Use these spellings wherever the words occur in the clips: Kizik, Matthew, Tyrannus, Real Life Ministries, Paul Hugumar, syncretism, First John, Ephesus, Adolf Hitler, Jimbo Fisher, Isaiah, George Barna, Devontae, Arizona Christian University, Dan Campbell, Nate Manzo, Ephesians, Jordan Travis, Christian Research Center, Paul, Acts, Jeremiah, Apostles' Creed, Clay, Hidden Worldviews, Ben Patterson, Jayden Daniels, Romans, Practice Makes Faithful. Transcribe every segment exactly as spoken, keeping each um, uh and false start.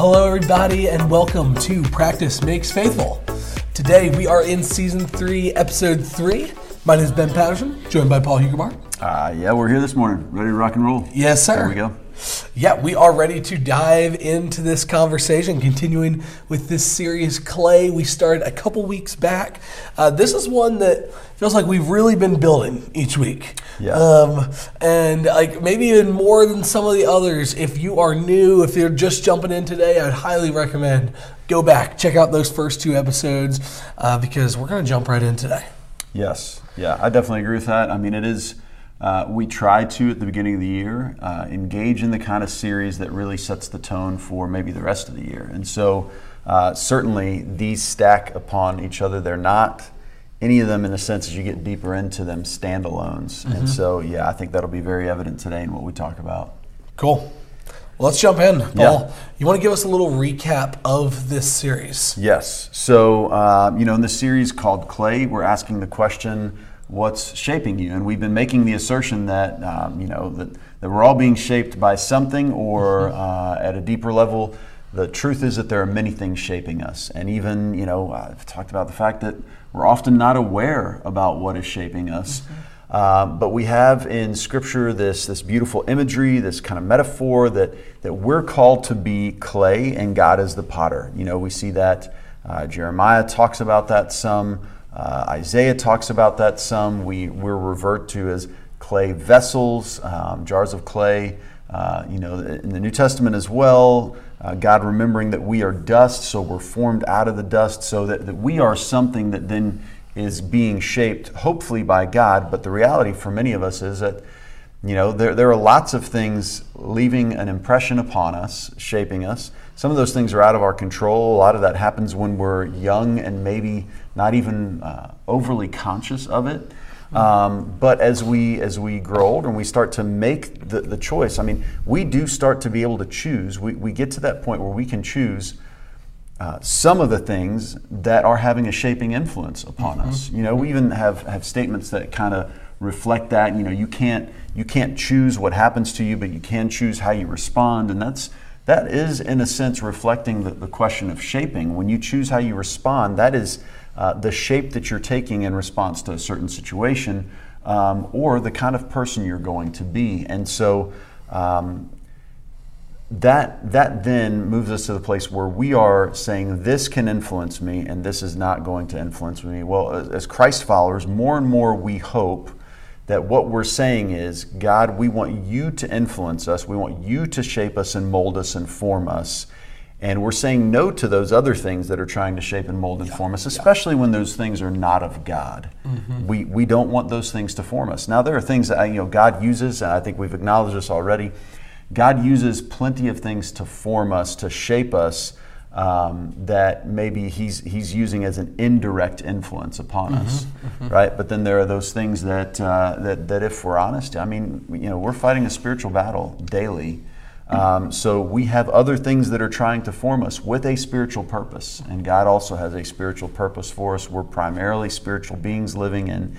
hello everybody, and welcome to Practice Makes Faithful. Today we are in Season three, Episode three. My name is Ben Patterson, joined by Paul Hugumar. Uh, yeah, we're here this morning, ready to rock and roll. Yes, sir. There we go. Yeah, we are ready to dive into this conversation, continuing with this series, Clay, we started a couple weeks back. Uh, this is one that feels like we've really been building each week. Yeah. Um, and like maybe even more than some of the others. If you are new, if you're just jumping in today, I would highly recommend go back, check out those first two episodes uh, because we're going to jump right in today. Yes. Yeah, I definitely agree with that. I mean, it is... Uh, we try to, at the beginning of the year, uh, engage in the kind of series that really sets the tone for maybe the rest of the year. And so uh, certainly these stack upon each other. They're not, any of them in a sense, as you get deeper into them, standalones. Mm-hmm. And so, yeah, I think that'll be very evident today in what we talk about. Cool. Well, let's jump in, Paul. Yeah. You want to give us a little recap of this series? Yes. So, uh, you know, in this series called Clay, we're asking the question, what's shaping you? And we've been making the assertion that um, you know that, that we're all being shaped by something, or uh, at a deeper level, the truth is that there are many things shaping us. And even you know I've talked about the fact that we're often not aware about what is shaping us. Mm-hmm. Uh, but we have in Scripture this this beautiful imagery, this kind of metaphor that that we're called to be clay and God is the potter. You know we see that uh, Jeremiah talks about that some. Uh, Isaiah talks about that some. We, we're referred to as clay vessels, um, jars of clay. Uh, you know, in the New Testament as well, uh, God remembering that we are dust, so we're formed out of the dust, so that, that we are something that then is being shaped, hopefully by God. But the reality for many of us is that, you know, there, there are lots of things leaving an impression upon us, shaping us. Some of those things are out of our control. A lot of that happens when we're young and maybe not even uh, overly conscious of it. Um, but as we as we grow older and we start to make the, the choice, I mean, we do start to be able to choose. We, we get to that point where we can choose uh, some of the things that are having a shaping influence upon mm-hmm. us. You know, we even have, have statements that kind of reflect that. You know, you can't you can't choose what happens to you, but you can choose how you respond, and that's That is, in a sense, reflecting the, the question of shaping. When you choose how you respond, that is uh, the shape that you're taking in response to a certain situation, um, or the kind of person you're going to be. And so um, that that then moves us to the place where we are saying, this can influence me, and this is not going to influence me. Well, as Christ followers, more and more we hope that what we're saying is, God, we want you to influence us. We want you to shape us and mold us and form us. And we're saying no to those other things that are trying to shape and mold and yeah, form us, especially yeah. when those things are not of God. Mm-hmm. We we don't want those things to form us. Now, there are things that you know God uses, and I think we've acknowledged this already. God uses plenty of things to form us, to shape us, Um, that maybe he's he's using as an indirect influence upon mm-hmm, us, mm-hmm. right? But then there are those things that uh, that that if we're honest, I mean, you know, we're fighting a spiritual battle daily. Um, so we have other things that are trying to form us with a spiritual purpose, and God also has a spiritual purpose for us. We're primarily spiritual beings living in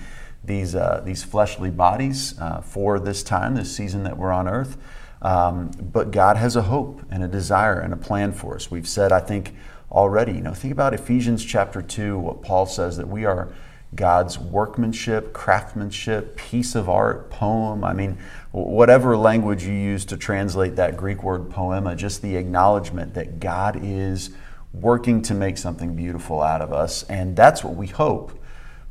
these uh, these fleshly bodies uh, for this time, this season that we're on earth. Um, but God has a hope and a desire and a plan for us. We've said, I think, already, you know, think about Ephesians chapter two, what Paul says, that we are God's workmanship, craftsmanship, piece of art, poem. I mean, whatever language you use to translate that Greek word poema, just the acknowledgement that God is working to make something beautiful out of us. And that's what we hope.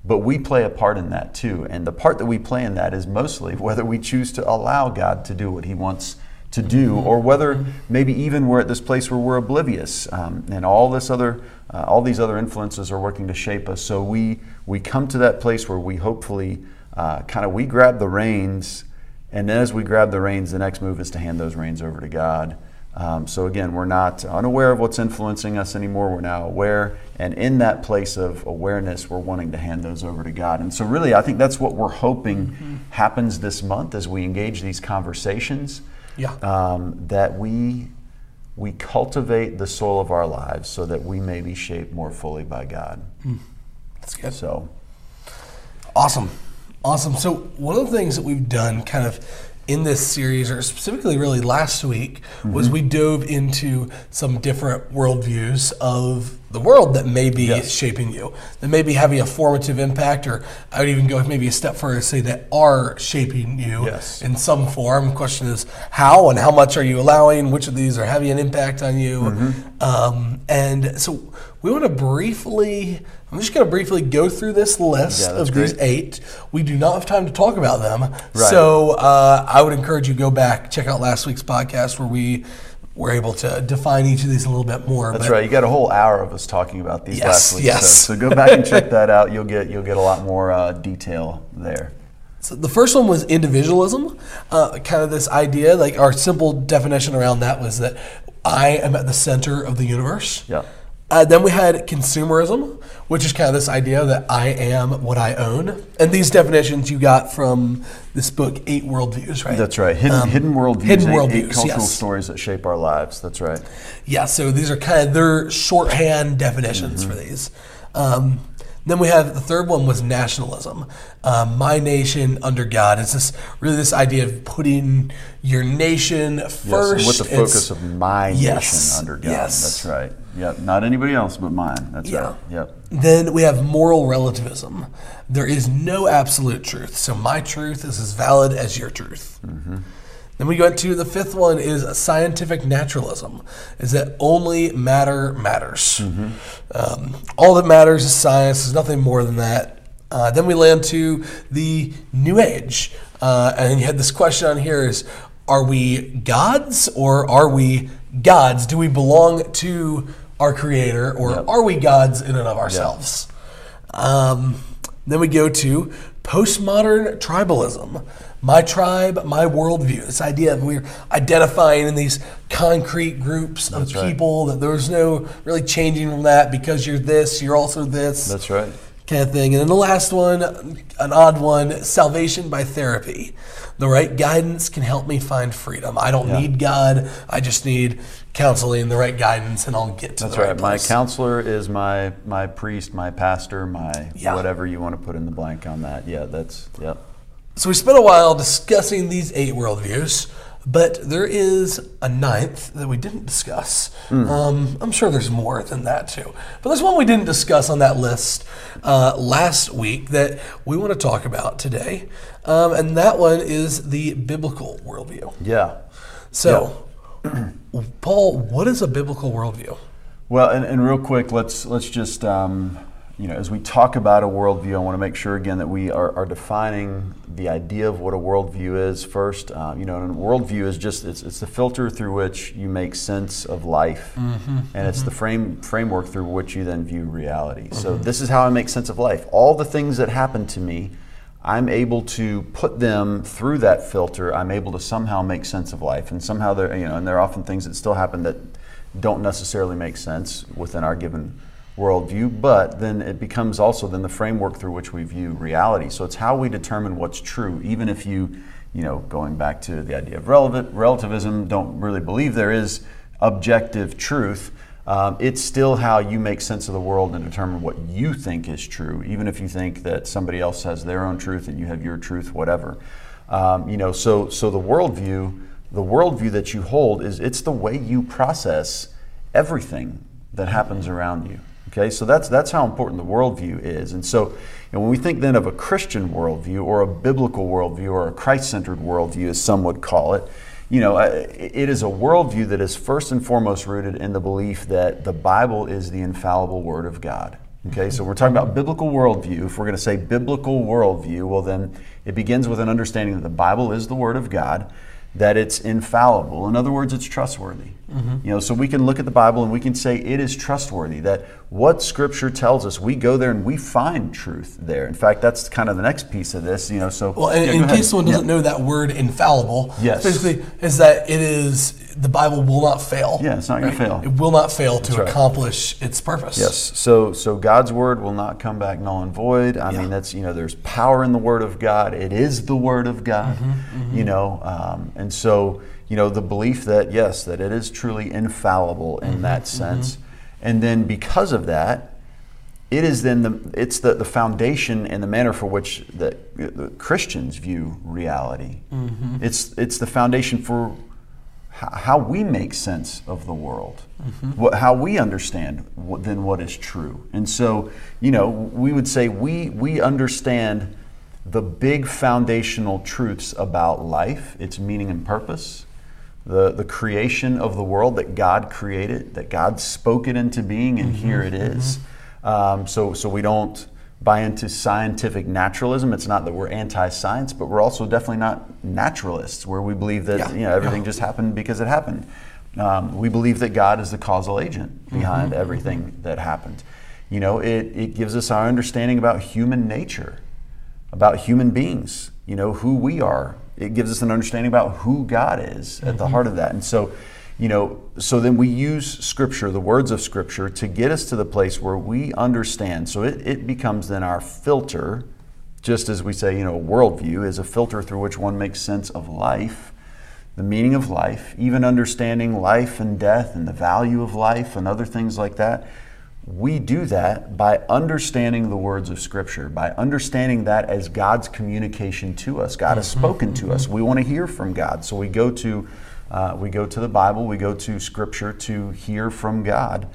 But we play a part in that too. And the part that we play in that is mostly whether we choose to allow God to do what he wants to do, or whether maybe even we're at this place where we're oblivious um, and all this other, uh, all these other influences are working to shape us. So we, we come to that place where we hopefully uh, kind of, we grab the reins, and then as we grab the reins, the next move is to hand those reins over to God. Um, so again, we're not unaware of what's influencing us anymore. We're now aware. And in that place of awareness, we're wanting to hand those over to God. And so really, I think that's what we're hoping mm-hmm. happens this month as we engage these conversations, yeah. um, that we we cultivate the soil of our lives so that we may be shaped more fully by God. Mm. That's good. So, awesome. Awesome. So one of the things that we've done kind of in this series, or specifically really last week, mm-hmm. was we dove into some different worldviews of the world that may be yes. shaping you, that may be having a formative impact, or I would even go maybe a step further to say that are shaping you yes. in some form. The question is how and how much are you allowing? Which of these are having an impact on you? Mm-hmm. Um, and so we want to briefly, I'm just going to briefly go through this list yeah, of great. these eight. We do not have time to talk about them. Right. So uh, I would encourage you to go back, check out last week's podcast where we We're able to define each of these a little bit more. That's but right. You got a whole hour of us talking about these yes, last week. Yes. So, so go back and check that out. You'll get you'll get a lot more uh, detail there. So the first one was individualism. Uh, kind of this idea, like our simple definition around that was that I am at the center of the universe. Yeah. Uh, then we had consumerism, which is kind of this idea that I am what I own. And these definitions you got from this book, Eight Worldviews, right? That's right. Hidden, um, hidden Worldviews, hidden eight, worldviews, eight cultural yes. stories that shape our lives. That's right. Yeah, so these are kind of their shorthand definitions mm-hmm. for these. Um, then we have the third one was nationalism. Um, my nation under God. It's this really this idea of putting your nation first. Yes, with the focus it's, of my yes, nation under God. Yes. That's right. Yep, not anybody else but mine. That's yeah. right. Yep. Then we have moral relativism. There is no absolute truth, so my truth is as valid as your truth. Mm-hmm. Then we go into the fifth one is scientific naturalism, is that only matter matters. Mm-hmm. Um, all that matters is science. There's nothing more than that. Uh, then we land to the New Age, uh, and you had this question on here is, are we gods or are we gods? Do we belong to our Creator, or yep. are we gods in and of ourselves? Yep. Um, then we go to postmodern tribalism. My tribe, my worldview. This idea of we're identifying in these concrete groups of That's people, right. that there's no really changing from that because you're this, you're also this. That's right. Kind of thing. And then the last one, an odd one, salvation by therapy. The right guidance can help me find freedom. I don't yeah. need God. I just need counseling, the right guidance, and I'll get to That's the right, right place. My counselor is my my priest, my pastor, my yeah. whatever you want to put in the blank on that. Yeah, that's, yeah. So we spent a while discussing these eight worldviews, but there is a ninth that we didn't discuss. Mm. Um, I'm sure there's more than that too. But there's one we didn't discuss on that list uh, last week that we want to talk about today. Um, and that one is the biblical worldview. Yeah. So, yeah. Paul, what is a biblical worldview? Well, and, and real quick, let's let's just... Um You know, as we talk about a worldview, I want to make sure again that we are, are defining the idea of what a worldview is first. Um, you know, and a worldview is just it's it's the filter through which you make sense of life, mm-hmm, and mm-hmm. it's the frame framework through which you then view reality. Mm-hmm. So this is how I make sense of life. All the things that happen to me, I'm able to put them through that filter. I'm able to somehow make sense of life, and somehow there, you know, and there are often things that still happen that don't necessarily make sense within our given worldview, but then it becomes also then the framework through which we view reality. So it's how we determine what's true, even if you, you know, going back to the idea of relevant, relativism, don't really believe there is objective truth. Um, it's still how you make sense of the world and determine what you think is true, even if you think that somebody else has their own truth and you have your truth, whatever. Um, you know, so so the worldview, the worldview that you hold is it's the way you process everything that happens around you. Okay, so that's that's how important the worldview is. And so you know, when we think then of a Christian worldview or a biblical worldview or a Christ-centered worldview, as some would call it, you know, it is a worldview that is first and foremost rooted in the belief that the Bible is the infallible Word of God. Okay, so we're talking about biblical worldview. If we're going to say biblical worldview, well then it begins with an understanding that the Bible is the Word of God, that it's infallible. In other words, it's trustworthy. Mm-hmm. You know, so we can look at the Bible and we can say it is trustworthy, that what Scripture tells us, we go there and we find truth there. In fact, that's kind of the next piece of this, you know, so... Well, and, yeah, in case someone doesn't yeah. know that word infallible, yes. basically is that it is, the Bible will not fail. Yeah, it's not right? going to fail. It will not fail that's to right. accomplish its purpose. Yes, so so God's Word will not come back null and void. I yeah. mean, that's, you know, there's power in the Word of God. It is the Word of God, mm-hmm, mm-hmm. you know, um, and so... You know, the belief that, yes, that it is truly infallible in mm-hmm, that sense. Mm-hmm. And then because of that, It is then the it's the, the foundation and the manner for which the, the Christians view reality. Mm-hmm. It's it's the foundation for h- how we make sense of the world, mm-hmm. what, how we understand what, then what is true. And so, you know, we would say we we understand the big foundational truths about life, its meaning and purpose, the the creation of the world that God created, that God spoke it into being, and mm-hmm. here it is. Mm-hmm. Um, so, so we don't buy into scientific naturalism. It's not that we're anti-science, but we're also definitely not naturalists, where we believe that yeah. you know everything yeah. just happened because it happened. Um, we believe that God is the causal agent behind mm-hmm. everything mm-hmm. that happened. You know, it, it gives us our understanding about human nature, about human beings. You know, who we are. It gives us an understanding about who God is at mm-hmm. the heart of that, and so. You know, so then we use Scripture, the words of Scripture, to get us to the place where we understand. So it, it becomes then our filter, just as we say, you know, worldview is a filter through which one makes sense of life, the meaning of life, even understanding life and death and the value of life and other things like that. We do that by understanding the words of Scripture, by understanding that as God's communication to us. God mm-hmm. has spoken to mm-hmm. us. We want to hear from God. So we go to uh, we go to the Bible, we go to Scripture to hear from God.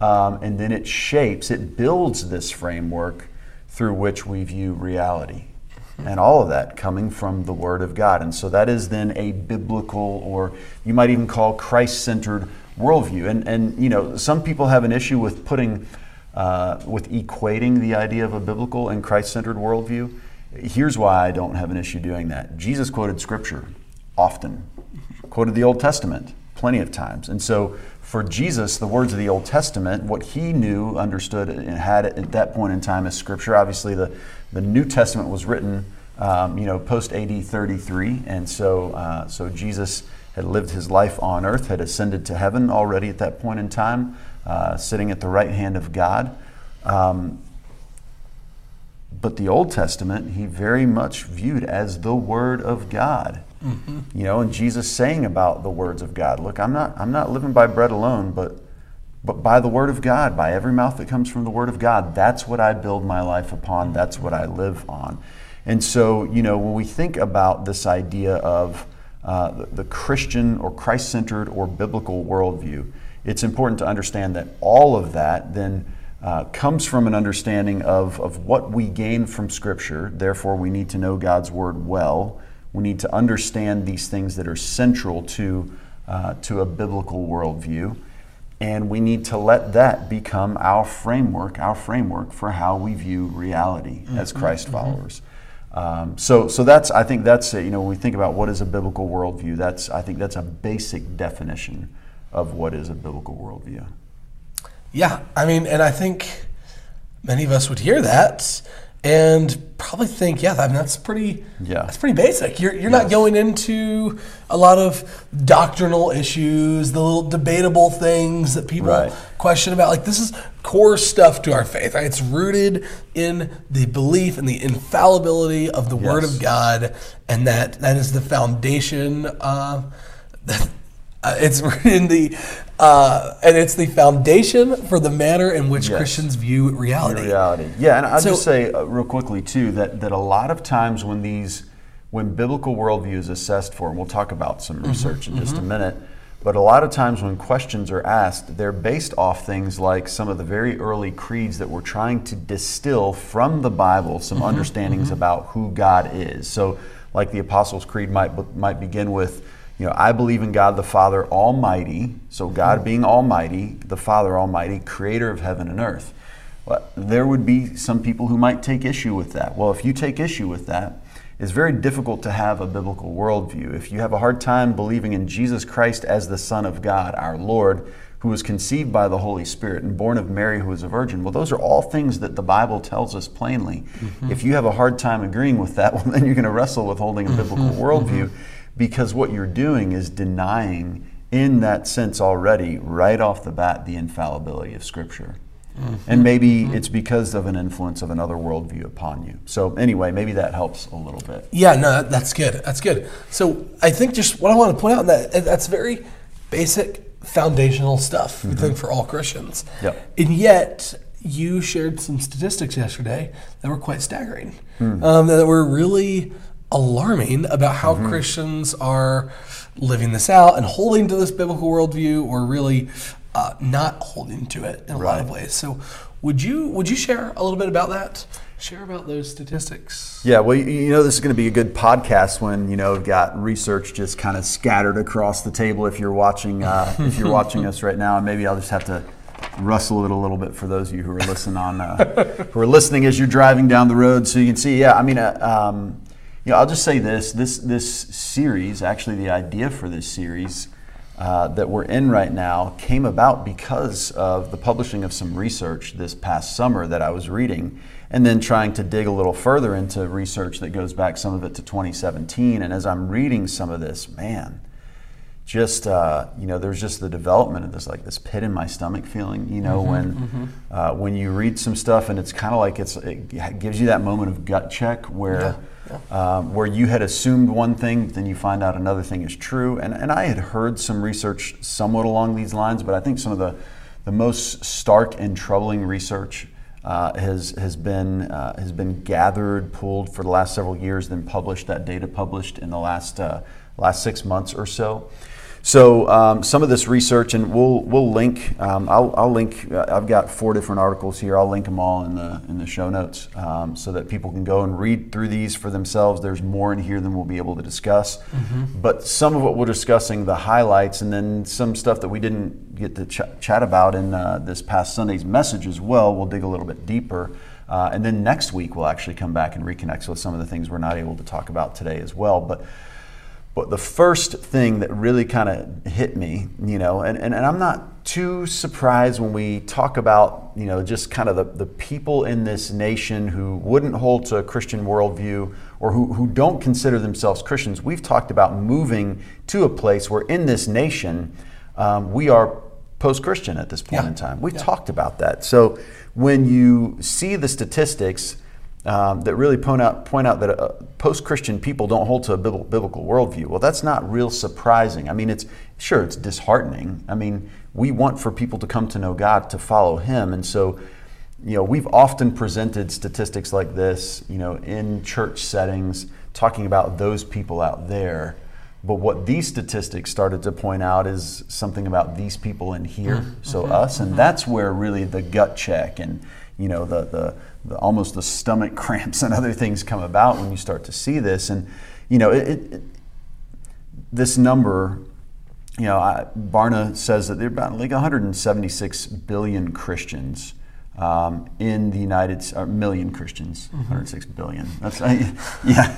Um, and then it shapes, it builds this framework through which we view reality. Mm-hmm. And all of that coming from the Word of God. And so that is then a biblical, or you might even call Christ-centered worldview. And, and you know, some people have an issue with putting, uh, with equating the idea of a biblical and Christ-centered worldview. Here's why I don't have an issue doing that. Jesus quoted Scripture often, quoted the Old Testament plenty of times. And so for Jesus, the words of the Old Testament, what he knew, understood, and had at that point in time as Scripture. Obviously, the, the New Testament was written, um, you know, post A D thirty-three. And so, uh, so Jesus had lived his life on earth, had ascended to heaven already at that point in time, uh, sitting at the right hand of God. Um, but the Old Testament, he very much viewed as the Word of God. Mm-hmm. You know, and Jesus saying about the words of God, look, I'm not I'm not living by bread alone, but but by the Word of God, by every mouth that comes from the Word of God. That's what I build my life upon. That's what I live on. And so, you know, when we think about this idea of Uh, the, the Christian or Christ-centered or biblical worldview, it's important to understand that all of that then uh, comes from an understanding of, of what we gain from Scripture. Therefore, we need to know God's Word well. We need to understand these things that are central to, uh, to a biblical worldview. And we need to let that become our framework, our framework for how we view reality mm-hmm. as Christ mm-hmm. followers. Um, so, so that's I think that's it. You know, when we think about what is a biblical worldview, that's I think that's a basic definition of what is a biblical worldview. Yeah, I mean, and I think many of us would hear that and probably think, yeah, I mean, that's pretty, yeah, that's pretty basic. You're you're yes. not going into a lot of doctrinal issues, the little debatable things that people right. question about. Like, this is core stuff to our faith, right? It's rooted in the belief and the infallibility of the yes. Word of God, and that, that is the foundation. Uh, it's in the uh, and it's the foundation for the manner in which yes. Christians view reality. Reality, yeah. And I'll so, just say uh, real quickly too that that a lot of times when these when biblical worldview is assessed for, and we'll talk about some research mm-hmm, in just mm-hmm. a minute. But a lot of times when questions are asked, they're based off things like some of the very early creeds that were trying to distill from the Bible some mm-hmm, understandings mm-hmm. about who God is. So like the Apostles' Creed might might begin with, you know, I believe in God the Father Almighty. So God being Almighty, the Father Almighty, creator of heaven and earth. But there would be some people who might take issue with that. Well, if you take issue with that, it's very difficult to have a biblical worldview. If you have a hard time believing in Jesus Christ as the Son of God, our Lord, who was conceived by the Holy Spirit and born of Mary, who was a virgin, well, those are all things that the Bible tells us plainly. Mm-hmm. If you have a hard time agreeing with that, well, then you're going to wrestle with holding a biblical mm-hmm. worldview mm-hmm. because what you're doing is denying, in that sense already, right off the bat, the infallibility of Scripture. Mm-hmm. And maybe mm-hmm. it's because of an influence of another worldview upon you. So anyway, maybe that helps a little bit. Yeah, no, that's good. That's good. So I think just what I want to point out, that that's very basic foundational stuff, mm-hmm. I think, for all Christians. Yep. And yet, you shared some statistics yesterday that were quite staggering, mm. um, that were really alarming about how mm-hmm. Christians are living this out and holding to this biblical worldview, or really uh, not holding to it in a right. lot of ways. So would you would you share a little bit about that? Share about those statistics. Yeah, well, you know, this is going to be a good podcast when, you know, we've got research just kind of scattered across the table. If you're watching, uh, if you're watching us right now, and maybe I'll just have to rustle it a little bit for those of you who are listening on, uh, who are listening as you're driving down the road, so you can see. Yeah, I mean, uh, um, you know, I'll just say this: this this series, actually, the idea for this series uh, that we're in right now came about because of the publishing of some research this past summer that I was reading. And then trying to dig a little further into research that goes back, some of it to twenty seventeen. And as I'm reading some of this, man, just, uh, you know, there's just the development of this, like this pit in my stomach feeling, you know, mm-hmm, when mm-hmm. Uh, when you read some stuff and it's kind of like it's it gives you that moment of gut check where yeah, yeah. Um, where you had assumed one thing, but then you find out another thing is true. And, and I had heard some research somewhat along these lines, but I think some of the, the most stark and troubling research Uh, has has been uh, has been gathered, pulled for the last several years, then published. That data published in the last uh, last six months or so. So um, some of this research, and we'll we'll link. Um, I'll I'll link. I've got four different articles here. I'll link them all in the in the show notes, um, so that people can go and read through these for themselves. There's more in here than we'll be able to discuss, mm-hmm. but some of what we're discussing, the highlights, and then some stuff that we didn't get to ch- chat about in uh, this past Sunday's message as well. We'll dig a little bit deeper. Uh, and then next week we'll actually come back and reconnect with some of the things we're not able to talk about today as well. But But the first thing that really kind of hit me, you know, and, and, and I'm not too surprised when we talk about, you know, just kind of the, the people in this nation who wouldn't hold to a Christian worldview, or who, who don't consider themselves Christians. We've talked about moving to a place where in this nation, um, we are post-Christian at this point yeah. in time. We've yeah. talked about that. So when you see the statistics Um, that really point out point out that uh, post-Christian people don't hold to a biblical worldview. Well, that's not real surprising. I mean, it's sure it's disheartening. I mean, we want for people to come to know God, to follow Him, and so you know we've often presented statistics like this, you know, in church settings, talking about those people out there. But what these statistics started to point out is something about these people in here, mm-hmm. so mm-hmm. us, and that's where really the gut check and you know the the. The, almost the stomach cramps and other things come about when you start to see this. And, you know, it, it, it, this number, you know, I, Barna says that there are about like one hundred seventy-six billion Christians um, in the United States, or million Christians, mm-hmm. one hundred six billion. That's, I, yeah.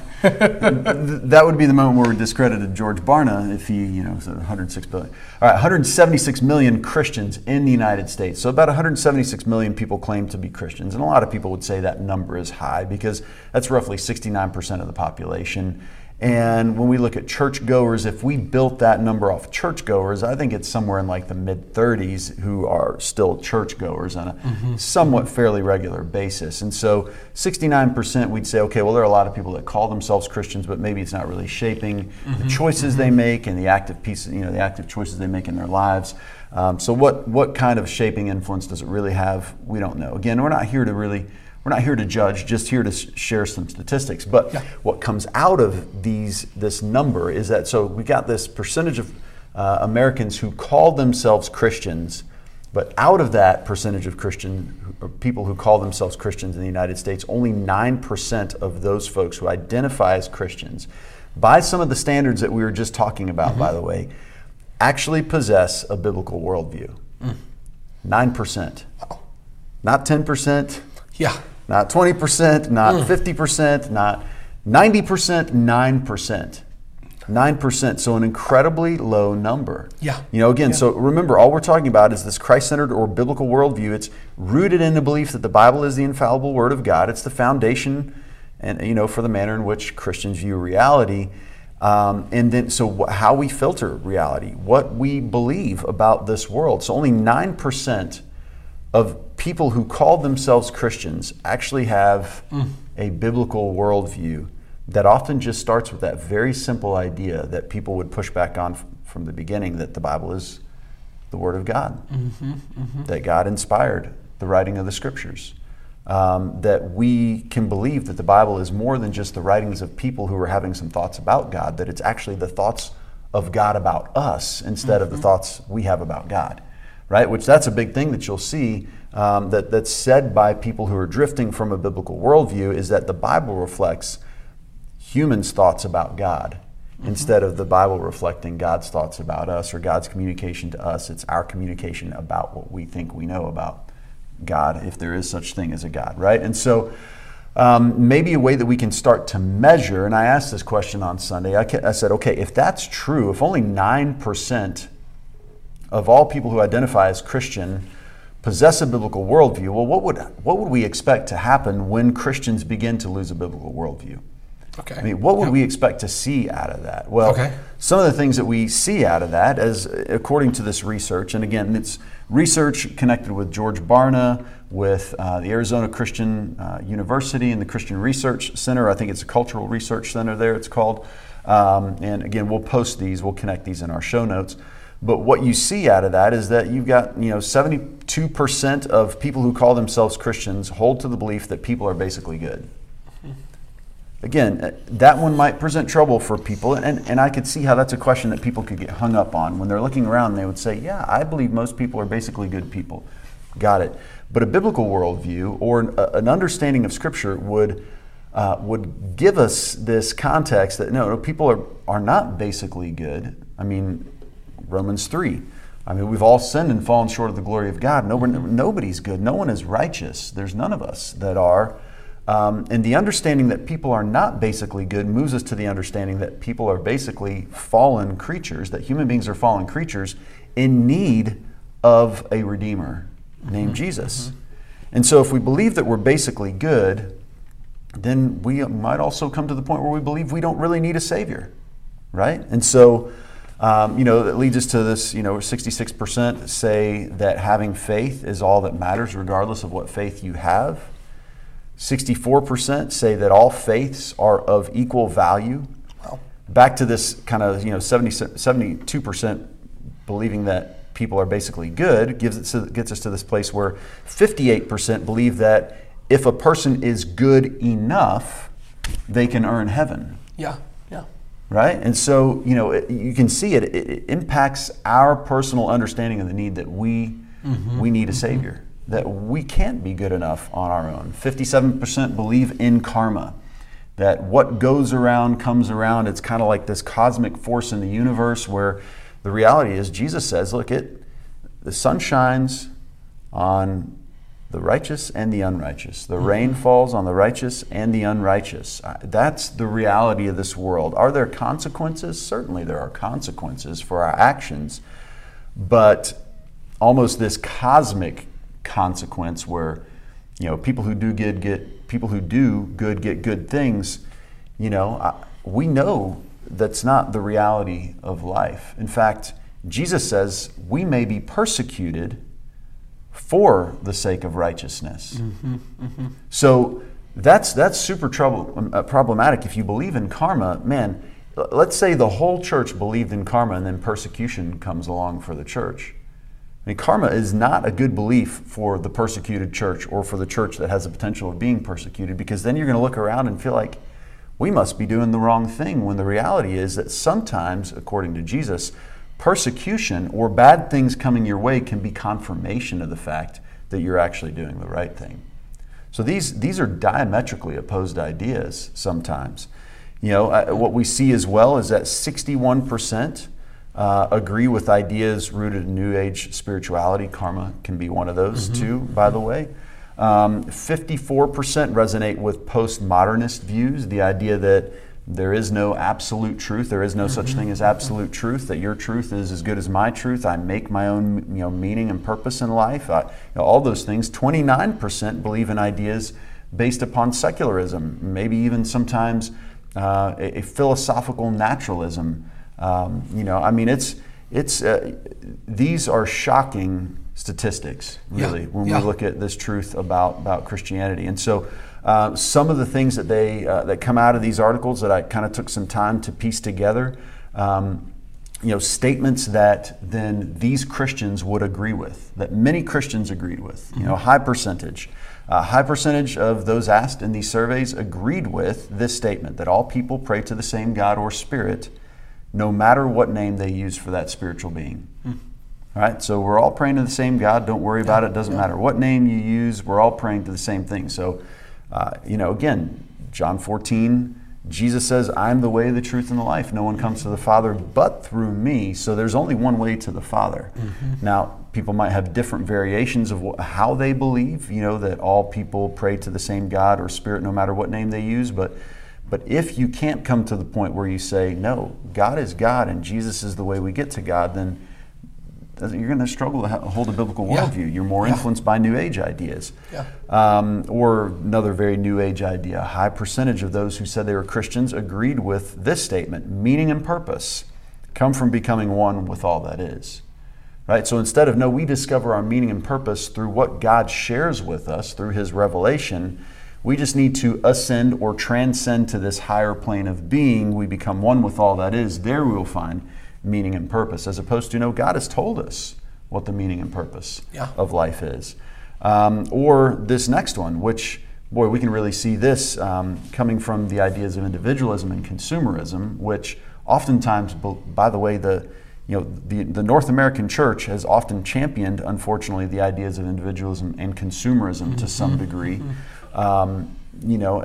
That would be the moment where we discredited George Barna if he, you know, said one hundred six billion. All right, one hundred seventy-six million Christians in the United States. So about one hundred seventy-six million people claim to be Christians. And a lot of people would say that number is high because that's roughly sixty-nine percent of the population. And when we look at churchgoers, if we built that number off churchgoers, I think it's somewhere in like the mid-thirties who are still churchgoers on a mm-hmm. somewhat fairly regular basis. And so sixty-nine percent, we'd say, okay, well, there are a lot of people that call themselves Christians, but maybe it's not really shaping mm-hmm. the choices mm-hmm. they make and the active pieces, you know, the active choices they make in their lives. Um, so what what kind of shaping influence does it really have? We don't know. Again, we're not here to really... We're not here to judge, just here to share some statistics. But yeah. what comes out of these this number is that, so we got this percentage of uh, Americans who call themselves Christians, but out of that percentage of Christian or people who call themselves Christians in the United States, only nine percent of those folks who identify as Christians, by some of the standards that we were just talking about, mm-hmm. by the way, actually possess a biblical worldview. Mm. nine percent. Wow. Not ten percent. Yeah. Not twenty percent, not mm. fifty percent, not ninety percent, nine percent. nine percent, so an incredibly low number. Yeah. You know, again, yeah. so remember, all we're talking about is this Christ-centered or biblical worldview. It's rooted in the belief that the Bible is the infallible Word of God. It's the foundation, and you know, for the manner in which Christians view reality. Um, and then, so how we filter reality, what we believe about this world. So only nine percent of people who call themselves Christians actually have mm. a biblical worldview that often just starts with that very simple idea that people would push back on f- from the beginning, that the Bible is the Word of God, mm-hmm, mm-hmm. that God inspired, the writing of the Scriptures. Um, that we can believe that the Bible is more than just the writings of people who are having some thoughts about God, that it's actually the thoughts of God about us instead mm-hmm. of the thoughts we have about God, right? Which that's a big thing that you'll see um, that, that's said by people who are drifting from a biblical worldview, is that the Bible reflects humans' thoughts about God mm-hmm. instead of the Bible reflecting God's thoughts about us or God's communication to us. It's our communication about what we think we know about God, if there is such thing as a God, right? And so um, maybe a way that we can start to measure, and I asked this question on Sunday, I, I said, okay, if that's true, if only nine percent of all people who identify as Christian possess a biblical worldview, well, what would what would we expect to happen when Christians begin to lose a biblical worldview? Okay. I mean, what would we expect to see out of that? Well, okay. Some of the things that we see out of that, as according to this research, and again, it's research connected with George Barna, with uh, the Arizona Christian uh, University and the Christian Research Center. I think it's a cultural research center there, it's called. Um, and again, we'll post these, we'll connect these in our show notes. But what you see out of that is that you've got, you know, seventy-two percent of people who call themselves Christians hold to the belief that people are basically good. Again, that one might present trouble for people, and, and I could see how that's a question that people could get hung up on. When they're looking around, they would say, yeah, I believe most people are basically good people. Got it. But a biblical worldview or an, uh, an understanding of Scripture would uh, would give us this context that, no, no, people are, are not basically good. I mean, Romans three. I mean, we've all sinned and fallen short of the glory of God. No, nobody's good. No one is righteous. There's none of us that are. Um, and the understanding that people are not basically good moves us to the understanding that people are basically fallen creatures, that human beings are fallen creatures in need of a Redeemer named mm-hmm. Jesus. Mm-hmm. And so if we believe that we're basically good, then we might also come to the point where we believe we don't really need a Savior, right? And so, um, you know, that leads us to this, you know, sixty-six percent say that having faith is all that matters regardless of what faith you have. sixty-four percent say that all faiths are of equal value. Wow. Back to this kind of, you know, seventy, seventy-two percent believing that people are basically good gives it, gets us to this place where fifty-eight percent believe that if a person is good enough, they can earn heaven. Yeah, yeah. Right? And so, you know, it, you can see it, it, it impacts our personal understanding of the need that we, mm-hmm. we need a mm-hmm. Savior. That we can't be good enough on our own. fifty-seven percent believe in karma, that what goes around comes around. It's kind of like this cosmic force in the universe where the reality is Jesus says, look, it, the sun shines on the righteous and the unrighteous. The mm-hmm. rain falls on the righteous and the unrighteous. That's the reality of this world. Are there consequences? Certainly there are consequences for our actions, but almost this cosmic consequence where, you know, people who do good get people who do good get good things. You know, I, we know that's not the reality of life. In fact, Jesus says we may be persecuted for the sake of righteousness. Mm-hmm, mm-hmm. So that's that's super trouble uh, problematic. If you believe in karma, man, let's say the whole church believed in karma and then persecution comes along for the church. I mean, karma is not a good belief for the persecuted church or for the church that has the potential of being persecuted, because then you're going to look around and feel like we must be doing the wrong thing, when the reality is that sometimes, according to Jesus, persecution or bad things coming your way can be confirmation of the fact that you're actually doing the right thing. So these these are diametrically opposed ideas sometimes. You know, what we see as well is that sixty-one percent Uh, agree with ideas rooted in New Age spirituality. Karma can be one of those mm-hmm. too, by the way. Um, fifty-four percent resonate with postmodernist views, the idea that there is no absolute truth, there is no mm-hmm. such thing as absolute truth, that your truth is as good as my truth, I make my own, you know, meaning and purpose in life, I, you know, all those things. twenty-nine percent believe in ideas based upon secularism, maybe even sometimes uh, a, a philosophical naturalism. Um, you know, I mean, it's it's uh, these are shocking statistics, really, yeah, when yeah. we look at this truth about, about Christianity. And so, uh, some of the things that they uh, that come out of these articles that I kind of took some time to piece together. Um, you know, statements that then these Christians would agree with, that many Christians agreed with, you know, a high percentage. A high percentage of those asked in these surveys agreed with this statement, that all people pray to the same God or Spirit, no matter what name they use for that spiritual being. Mm. All right, so we're all praying to the same God. Don't worry about it. Doesn't matter what name you use. We're all praying to the same thing. So, uh, you know, again, John fourteen, Jesus says, I'm the way, the truth, and the life. No one comes to the Father but through me. So there's only one way to the Father. Mm-hmm. Now, people might have different variations of wh- how they believe, you know, that all people pray to the same God or Spirit, no matter what name they use. But but if you can't come to the point where you say, no, God is God and Jesus is the way we get to God, then you're going to struggle to hold a biblical yeah. worldview. You're more yeah. influenced by New Age ideas. Yeah. Um, or another very New Age idea. A high percentage of those who said they were Christians agreed with this statement, meaning and purpose come from becoming one with all that is. Right? So instead of, no, we discover our meaning and purpose through what God shares with us, through His revelation, we just need to ascend or transcend to this higher plane of being. We become one with all that is. There we will find meaning and purpose, as opposed to, no, God has told us what the meaning and purpose yeah. of life is. Um, or this next one, which, boy, we can really see this um, coming from the ideas of individualism and consumerism, which oftentimes, by the way, the You know, the, the North American church has often championed, unfortunately, the ideas of individualism and consumerism mm-hmm. to some degree. Mm-hmm. Um, you know,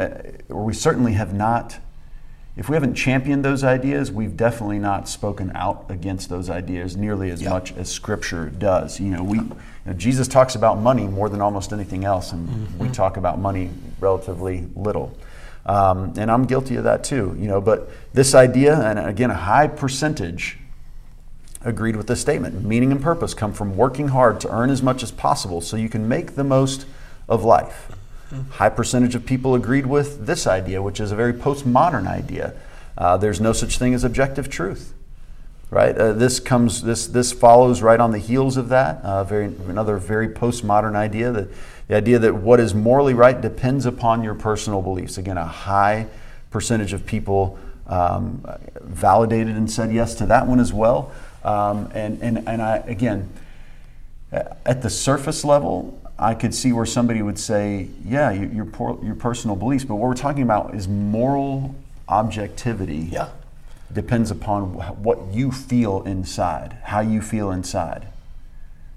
we certainly have not, if we haven't championed those ideas, we've definitely not spoken out against those ideas nearly as yeah. much as Scripture does. You know, we, you know, Jesus talks about money more than almost anything else, and mm-hmm. we talk about money relatively little. Um, and I'm guilty of that too, you know, but this idea, and again, a high percentage agreed with this statement. Meaning and purpose come from working hard to earn as much as possible so you can make the most of life. Mm-hmm. High percentage of people agreed with this idea, which is a very postmodern idea. Uh, there's no such thing as objective truth, right? Uh, this comes, this this follows right on the heels of that. Uh, very another very postmodern idea, that the idea that what is morally right depends upon your personal beliefs. Again, a high percentage of people um, validated and said yes to that one as well. Um, and, and, and I, again, at the surface level, I could see where somebody would say, yeah, your, your, por- your personal beliefs, but what we're talking about is moral objectivity yeah. depends upon wh- what you feel inside, how you feel inside.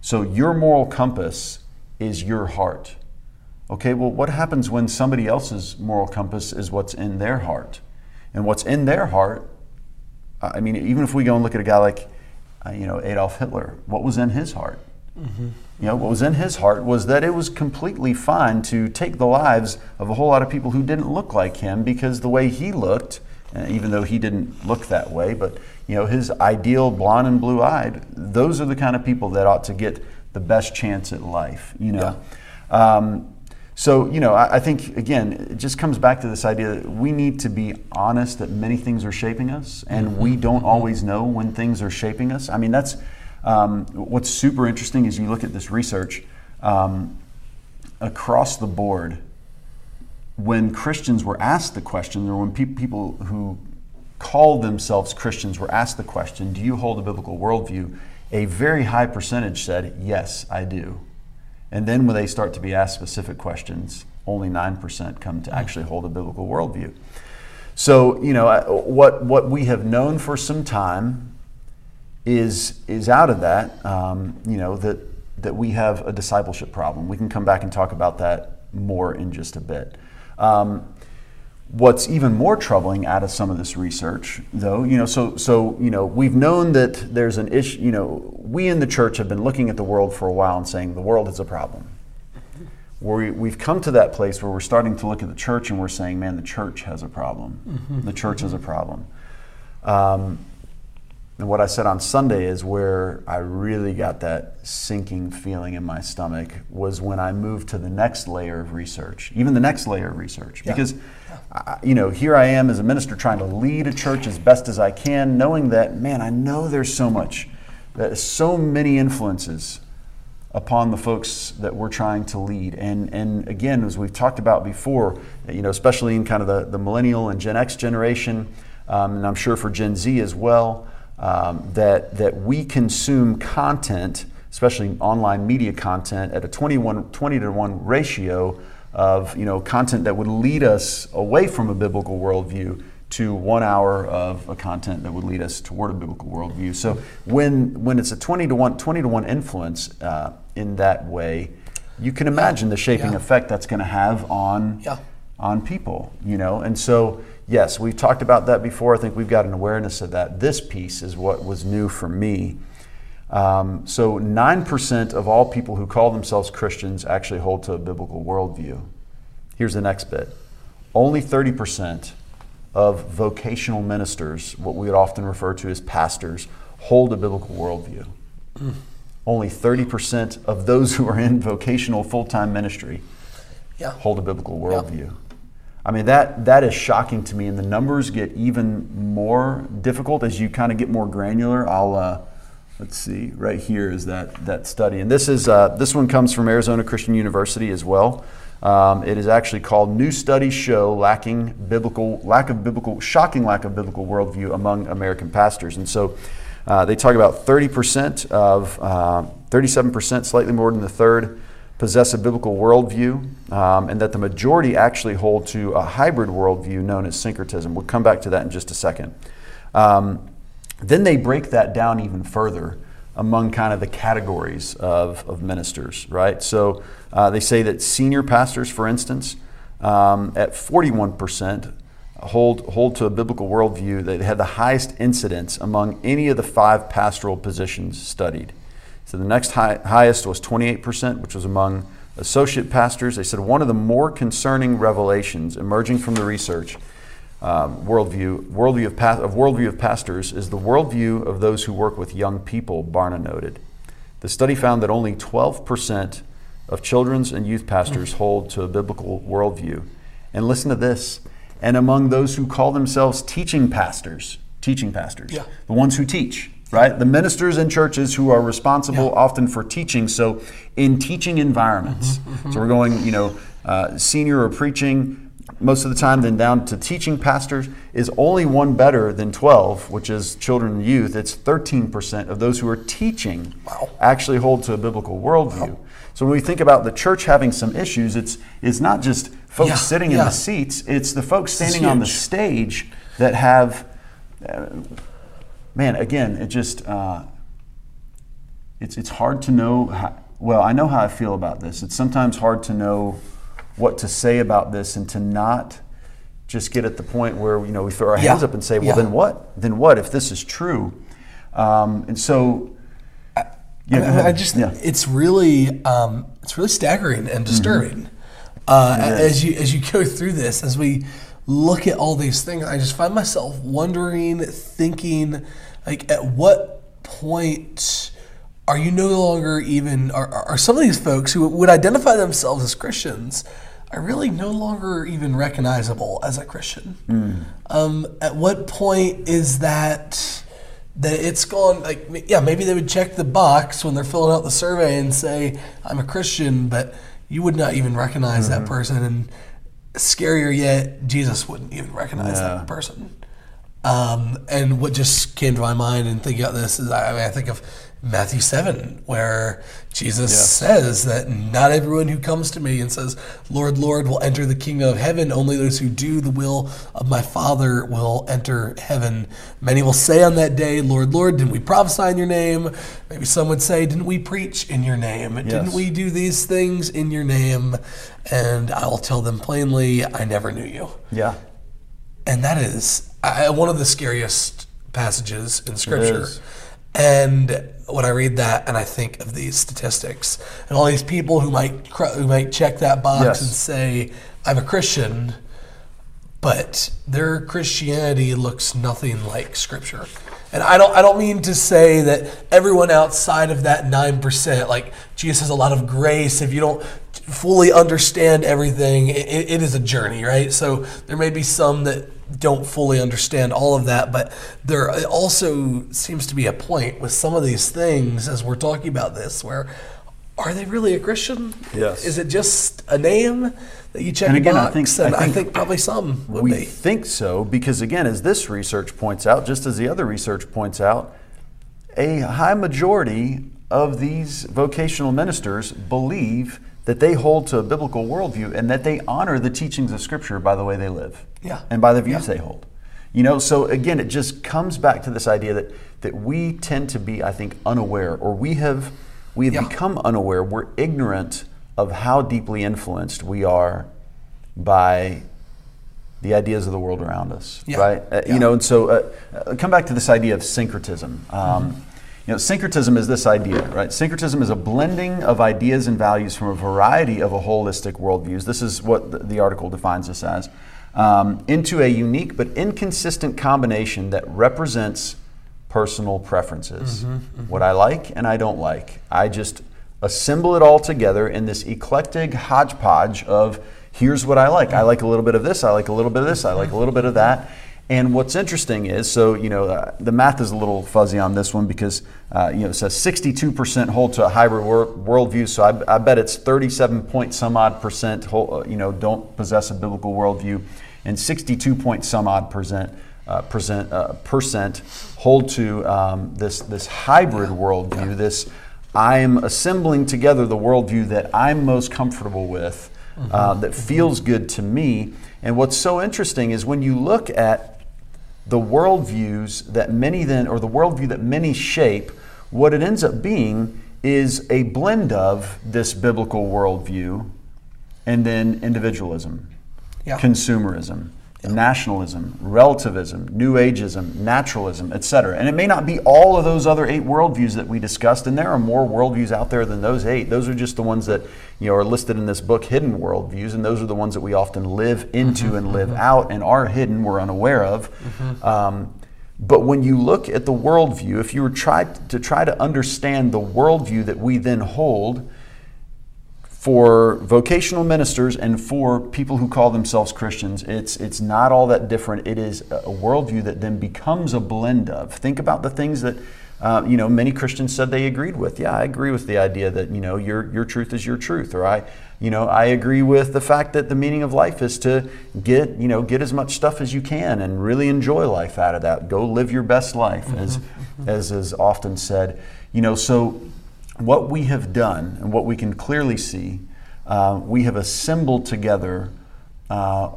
So your moral compass is your heart. Okay, well, what happens when somebody else's moral compass is what's in their heart? And what's in their heart, I mean, even if we go and look at a guy like, Uh, you know, Adolf Hitler, what was in his heart? Mm-hmm. You know, what was in his heart was that it was completely fine to take the lives of a whole lot of people who didn't look like him, because the way he looked, uh, even though he didn't look that way, but, you know, his ideal blonde and blue-eyed, those are the kind of people that ought to get the best chance at life, you know. Yeah. Um, so, you know, I, I think, again, it just comes back to this idea that we need to be honest that many things are shaping us, and mm-hmm. we don't always know when things are shaping us. I mean, that's um, what's super interesting is you look at this research um, across the board. When Christians were asked the question, or when pe- people who called themselves Christians were asked the question, do you hold a biblical worldview? A very high percentage said, yes, I do. And then when they start to be asked specific questions, only nine percent come to actually hold a biblical worldview. So, you know, what what we have known for some time is is out of that, um, you know, that, that we have a discipleship problem. We can come back and talk about that more in just a bit. Um, what's even more troubling out of some of this research, though, you know, so, so you know, we've known that there's an issue, you know, we in the church have been looking at the world for a while and saying the world is a problem. We, we've come to that place where we're starting to look at the church and we're saying, man, the church has a problem. Mm-hmm. The church has a problem. Um, and what I said on Sunday is where I really got that sinking feeling in my stomach was when I moved to the next layer of research, even the next layer of research. Yeah. Because, I, you know, here I am as a minister trying to lead a church as best as I can, knowing that, man, I know there's so much, that so many influences upon the folks that we're trying to lead. And and again, as we've talked about before, you know, especially in kind of the, the millennial and Gen X generation, um, and I'm sure for Gen Z as well, um, that that we consume content, especially online media content, at a twenty-one, twenty to one ratio of, you know, content that would lead us away from a biblical worldview to one hour of a content that would lead us toward a biblical worldview. So when when it's a twenty to one influence uh, in that way, you can imagine the shaping yeah. effect that's going to have on yeah. on people, you know. And so, yes, we've talked about that before. I think we've got an awareness of that. This piece is what was new for me. Um, so nine percent of all people who call themselves Christians actually hold to a biblical worldview. Here's the next bit. Only thirty percent of vocational ministers, what we would often refer to as pastors, hold a biblical worldview. Mm. Only thirty percent of those who are in vocational full-time ministry yeah. hold a biblical worldview. Yeah. I mean, that that is shocking to me, and the numbers get even more difficult as you kind of get more granular. I'll, uh, let's see, right here is that that study. And this is uh, this one comes from Arizona Christian University as well. Um, it is actually called "New Studies Show Lacking Biblical Lack of Biblical Shocking Lack of Biblical Worldview Among American Pastors," and so uh, they talk about thirty percent of uh, thirty-seven percent, slightly more than the third, possess a biblical worldview, um, and that the majority actually hold to a hybrid worldview known as syncretism. We'll come back to that in just a second. Um, then they break that down even further among kind of the categories of, of ministers, right? So uh, they say that senior pastors, for instance, um, at forty-one percent hold hold to a biblical worldview. They had the highest incidence among any of the five pastoral positions studied. So the next high, highest was twenty-eight percent, which was among associate pastors. They said one of the more concerning revelations emerging from the research Um, worldview, worldview of, pa- of worldview of pastors is the worldview of those who work with young people, Barna noted. The study found that only twelve percent of children's and youth pastors hold to a biblical worldview. And listen to this, and among those who call themselves teaching pastors, teaching pastors, yeah. the ones who teach, right? The ministers in churches who are responsible yeah. often for teaching, so in teaching environments. Mm-hmm, mm-hmm. So we're going, you know, uh, senior or preaching, most of the time, then down to teaching pastors, is only one better than twelve, which is children and youth. It's thirteen percent of those who are teaching wow. actually hold to a biblical worldview. Wow. So when we think about the church having some issues, it's it's not just folks yeah, sitting yeah. in the seats. It's the folks standing on the stage that have, uh, man, again, it just, uh, it's, it's hard to know. How, well, I know how I feel about this. It's sometimes hard to know what to say about this and to not just get at the point where, you know, we throw our yeah. hands up and say, well, yeah. then what? Then what if this is true? Um, and so, I, yeah, I, mean, I just yeah. it's really um, it's really staggering and disturbing mm-hmm. uh, as you as you go through this, as we look at all these things. I just find myself wondering, thinking, like, at what point are you no longer even are are some of these folks who would identify themselves as Christians are really no longer even recognizable as a Christian. Mm. Um, at what point is that, that it's gone, like, yeah, maybe they would check the box when they're filling out the survey and say, I'm a Christian, but you would not even recognize mm-hmm. that person. And scarier yet, Jesus wouldn't even recognize yeah. that person. Um, and what just came to my mind in thinking about this is, I mean, I think of Matthew seven, where Jesus yeah. says that not everyone who comes to me and says, Lord, Lord, will enter the kingdom of heaven. Only those who do the will of my Father will enter heaven. Many will say on that day, Lord, Lord, didn't we prophesy in your name? Maybe some would say, didn't we preach in your name? Yes. Didn't we do these things in your name? And I will tell them plainly, I never knew you. Yeah. And that is I, one of the scariest passages in Scripture. And when I read that, and I think of these statistics and all these people who might who might check that box yes. and say, "I'm a Christian," but their Christianity looks nothing like Scripture. And I don't I don't mean to say that everyone outside of that nine percent, like, Jesus has a lot of grace. If you don't fully understand everything, it, it is a journey, right? So there may be some that don't fully understand all of that, but there also seems to be a point with some of these things as we're talking about this where are they really a Christian? Yes. Is it just a name that you check and again, a box? I think, and I think, I think probably some would we be. We think so because, again, as this research points out, just as the other research points out, a high majority of these vocational ministers believe that they hold to a biblical worldview and that they honor the teachings of Scripture by the way they live yeah. and by the views yeah. they hold. You know, so again, it just comes back to this idea that, that we tend to be, I think, unaware, or we have we have yeah. become unaware. We're ignorant of how deeply influenced we are by the ideas of the world around us, yeah. right? Uh, yeah. You know, and so uh, come back to this idea of syncretism. Um, mm-hmm. You know, syncretism is this idea, right? Syncretism is a blending of ideas and values from a variety of a holistic worldviews. This is what the, the article defines this as. Um, into a unique but inconsistent combination that represents personal preferences. Mm-hmm, mm-hmm. What I like and I don't like. I just assemble it all together in this eclectic hodgepodge of here's what I like. I like a little bit of this, I like a little bit of this, I like a little bit of that. And what's interesting is, so, you know, uh, the math is a little fuzzy on this one because, uh, you know, it says sixty-two percent hold to a hybrid wor- worldview. So I, I bet it's thirty-seven point some odd percent, hold, uh, you know, don't possess a biblical worldview. And sixty-two point some odd percent uh, percent, uh, percent hold to um, this, this hybrid worldview, this I'm assembling together the worldview that I'm most comfortable with, mm-hmm. uh, that feels good to me. And what's so interesting is when you look at the worldviews that many then, or the worldview that many shape, what it ends up being is a blend of this biblical worldview and then individualism, yeah. consumerism, yeah. nationalism, relativism, New Ageism, naturalism, et cetera. And it may not be all of those other eight worldviews that we discussed, and there are more worldviews out there than those eight. Those are just the ones that, you know, are listed in this book, Hidden Worldviews, and those are the ones that we often live into mm-hmm, and live mm-hmm. out and are hidden, we're unaware of. Mm-hmm. Um, but when you look at the worldview, if you were try to try to understand the worldview that we then hold for vocational ministers and for people who call themselves Christians, it's it's not all that different. It is a worldview that then becomes a blend of. Think about the things that Uh, you know, many Christians said they agreed with. Yeah, I agree with the idea that, you know, your your truth is your truth, or I, you know, I agree with the fact that the meaning of life is to get, you know, get as much stuff as you can and really enjoy life out of that. Go live your best life, mm-hmm. as mm-hmm. as is often said. You know, so what we have done and what we can clearly see, uh, we have assembled together uh,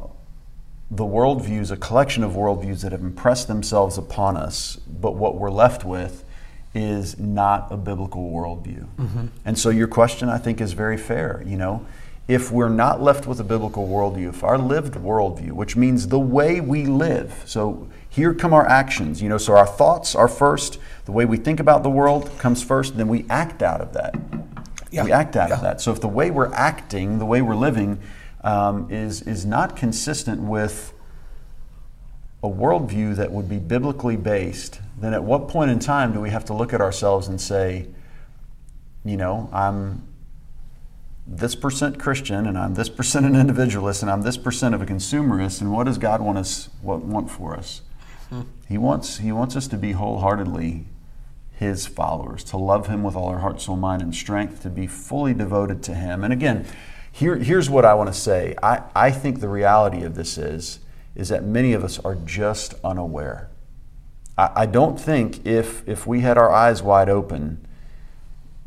the worldviews, a collection of worldviews that have impressed themselves upon us, but what we're left with is not a biblical worldview. Mm-hmm. And so your question, I think, is very fair. You know, if we're not left with a biblical worldview, if our lived worldview, which means the way we live, so here come our actions, you know, so our thoughts are first, the way we think about the world comes first, then we act out of that. Yeah. We act out yeah. of that. So if the way we're acting, the way we're living um, is is not consistent with a worldview that would be biblically based, then at what point in time do we have to look at ourselves and say, you know, I'm this percent Christian, and I'm this percent an individualist, and I'm this percent of a consumerist, and what does God want us what want for us? Hmm. He wants He wants us to be wholeheartedly His followers, to love Him with all our heart, soul, mind, and strength, to be fully devoted to Him. And again, here here's what I want to say. I, I think the reality of this is is that many of us are just unaware. I, I don't think if if we had our eyes wide open,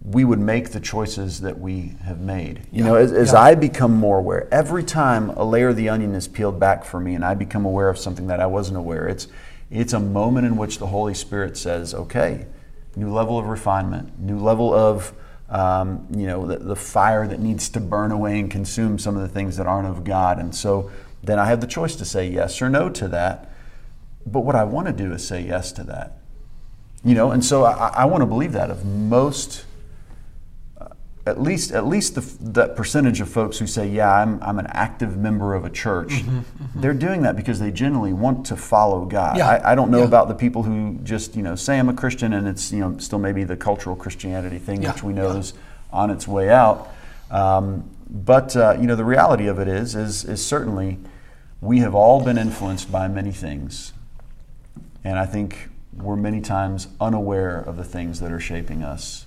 we would make the choices that we have made. You yeah. know, as, as yeah. I become more aware, every time a layer of the onion is peeled back for me and I become aware of something that I wasn't aware, it's it's a moment in which the Holy Spirit says, okay, new level of refinement, new level of, um, you know, the, the fire that needs to burn away and consume some of the things that aren't of God. And so then I have the choice to say yes or no to that. But what I want to do is say yes to that. You know, and so I, I want to believe that of most, uh, at least at least the, that percentage of folks who say, yeah, I'm I'm an active member of a church. Mm-hmm, mm-hmm. They're doing that because they generally want to follow God. Yeah. I, I don't know yeah. about the people who just, you know, say I'm a Christian and it's, you know, still maybe the cultural Christianity thing, yeah. which we know yeah. is on its way out. Um, But, uh, you know, the reality of it is, is, is certainly we have all been influenced by many things. And I think we're many times unaware of the things that are shaping us.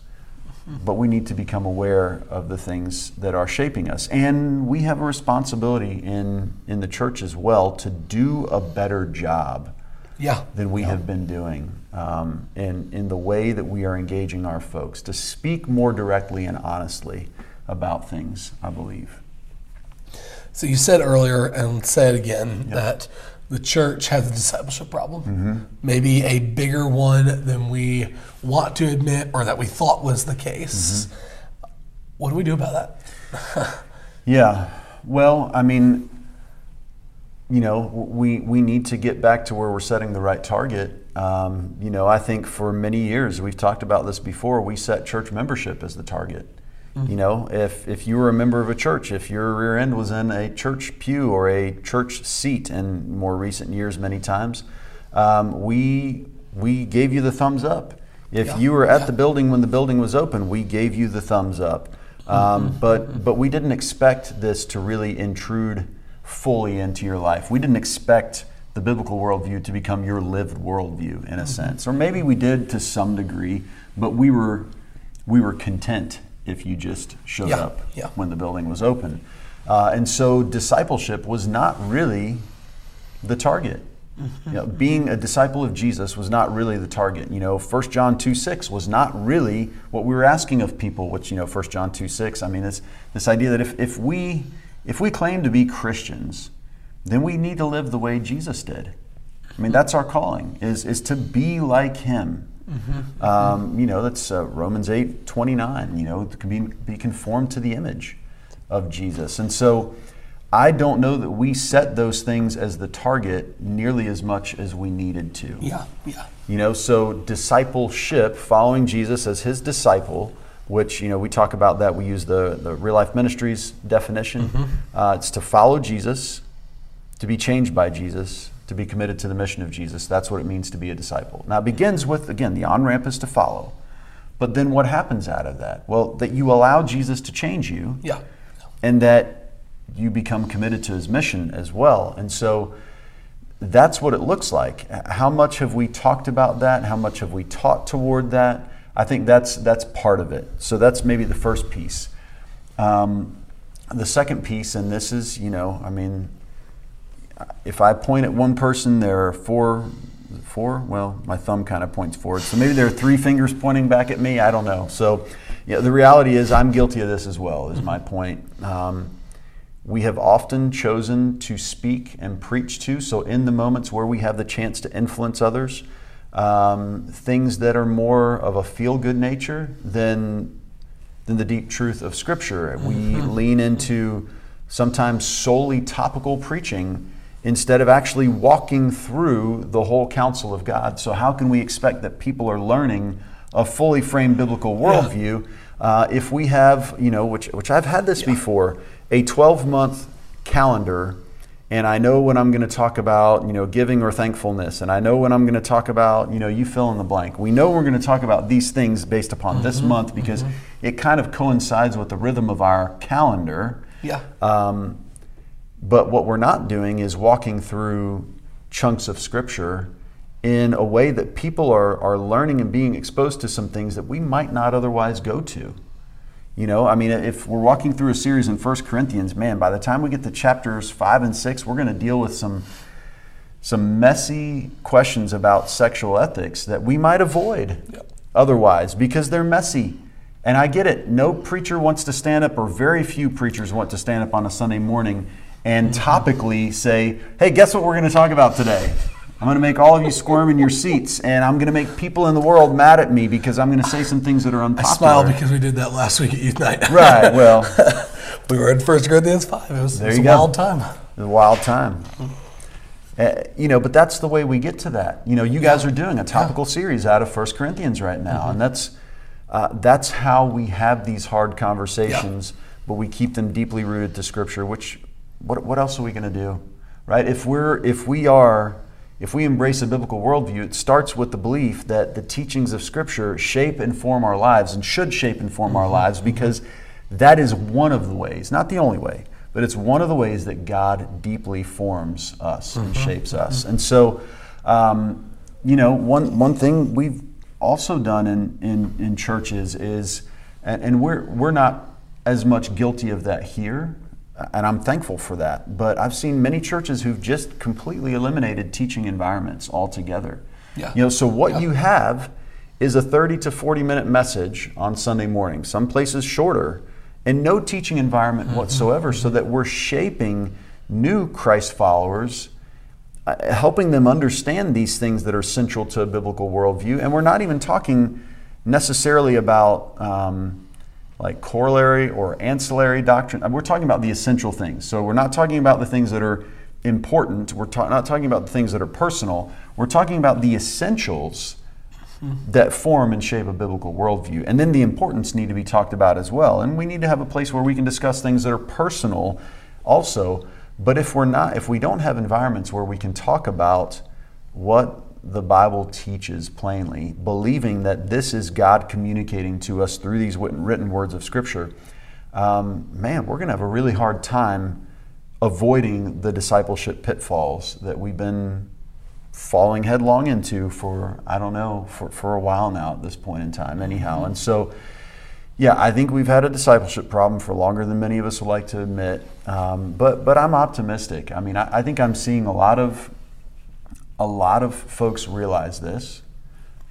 Mm-hmm. But we need to become aware of the things that are shaping us. And we have a responsibility in, in the church as well to do a better job yeah. than we yeah. have been doing um, in, in the way that we are engaging our folks, to speak more directly and honestly about things, I believe. So you said earlier, and said again, yep. that the church has a discipleship problem, mm-hmm. maybe a bigger one than we want to admit or that we thought was the case. Mm-hmm. What do we do about that? yeah, well, I mean, you know, we, we need to get back to where we're setting the right target. Um, you know, I think for many years, we've talked about this before, we set church membership as the target. You know, if, if you were a member of a church, if your rear end was in a church pew or a church seat in more recent years many times, um, we we gave you the thumbs up. If yeah. you were at yeah. the building when the building was open, we gave you the thumbs up. Um, mm-hmm. But but we didn't expect this to really intrude fully into your life. We didn't expect the biblical worldview to become your lived worldview in a mm-hmm. sense. Or maybe we did to some degree, but we were we were content if you just showed yeah, up yeah. when the building was open. Uh, and so discipleship was not really the target. Mm-hmm. You know, being a disciple of Jesus was not really the target. You know, First John two six was not really what we were asking of people, which, you know, First John two six, I mean, it's this idea that if, if we if we claim to be Christians, then we need to live the way Jesus did. I mean, that's our calling, is is to be like him. Mm-hmm. Um, you know, that's uh, Romans eight twenty-nine, you know, can be, be conformed to the image of Jesus. And so I don't know that we set those things as the target nearly as much as we needed to. Yeah, yeah. You know, so discipleship, following Jesus as his disciple, which, you know, we talk about that. We use the, the Real Life Ministries definition. Mm-hmm. Uh, it's to follow Jesus, to be changed by Jesus, to be committed to the mission of Jesus. That's what it means to be a disciple. Now, it begins with, again, the on-ramp is to follow. But then what happens out of that? Well, that you allow Jesus to change you, yeah, and that you become committed to his mission as well. And so that's what it looks like. How much have we talked about that? How much have we taught toward that? I think that's that's part of it. So that's maybe the first piece. Um, the second piece, and this is, you know, I mean, if I point at one person, there are four, four? Well, my thumb kind of points forward. So maybe there are three fingers pointing back at me. I don't know. So yeah, the reality is I'm guilty of this as well, is my point. Um, we have often chosen to speak and preach to, so in the moments where we have the chance to influence others, um, things that are more of a feel-good nature than, than the deep truth of Scripture. We lean into sometimes solely topical preaching instead of actually walking through the whole counsel of God. So how can we expect that people are learning a fully framed biblical worldview yeah. uh, if we have, you know, which which I've had this yeah. before, a twelve-month calendar, and I know when I'm going to talk about, you know, giving or thankfulness, and I know when I'm going to talk about, you know, you fill in the blank. We know we're going to talk about these things based upon mm-hmm. this month because mm-hmm. it kind of coincides with the rhythm of our calendar. Yeah. Um, But what we're not doing is walking through chunks of Scripture in a way that people are, are learning and being exposed to some things that we might not otherwise go to. You know, I mean, if we're walking through a series in First Corinthians, man, by the time we get to chapters five and six, we're going to deal with some, some messy questions about sexual ethics that we might avoid Yep. otherwise because they're messy. And I get it. No preacher wants to stand up, or very few preachers want to stand up on a Sunday morning and topically say, hey, guess what we're going to talk about today? I'm going to make all of you squirm in your seats, and I'm going to make people in the world mad at me because I'm going to say some things that are unpopular. I smiled because we did that last week at Youth Night. Right, well. We were in First Corinthians five. It was, there it was you a go. wild time. It was a wild time. Uh, you know, but that's the way we get to that. You know, you guys are doing a topical yeah. series out of First Corinthians right now, mm-hmm. and that's uh, that's how we have these hard conversations, yeah. but we keep them deeply rooted to Scripture, which... What what else are we going to do, right? If we're if we are if we embrace a biblical worldview, it starts with the belief that the teachings of Scripture shape and form our lives and should shape and form our lives, because that is one of the ways, not the only way, but it's one of the ways that God deeply forms us and mm-hmm. shapes us. And so, um, you know, one one thing we've also done in in, in churches is And, and we're we're not as much guilty of that here, and I'm thankful for that. But I've seen many churches who've just completely eliminated teaching environments altogether. Yeah. You know, so what yeah. you have is a thirty to forty minute message on Sunday morning, some places shorter, and no teaching environment mm-hmm. whatsoever, so that we're shaping new Christ followers, uh, helping them understand these things that are central to a biblical worldview. And we're not even talking necessarily about um, like corollary or ancillary doctrine. We're talking about the essential things. So we're not talking about the things that are important. We're ta- not talking about the things that are personal. We're talking about the essentials that form and shape a biblical worldview. And then the importance need to be talked about as well. And we need to have a place where we can discuss things that are personal also. But if we're not, if we don't have environments where we can talk about what the Bible teaches plainly, believing that this is God communicating to us through these written words of Scripture, um, man, we're going to have a really hard time avoiding the discipleship pitfalls that we've been falling headlong into for, I don't know, for, for a while now at this point in time anyhow. And so, yeah, I think we've had a discipleship problem for longer than many of us would like to admit. Um, but but I'm optimistic. I mean, I, I think I'm seeing a lot of, a lot of folks realize this.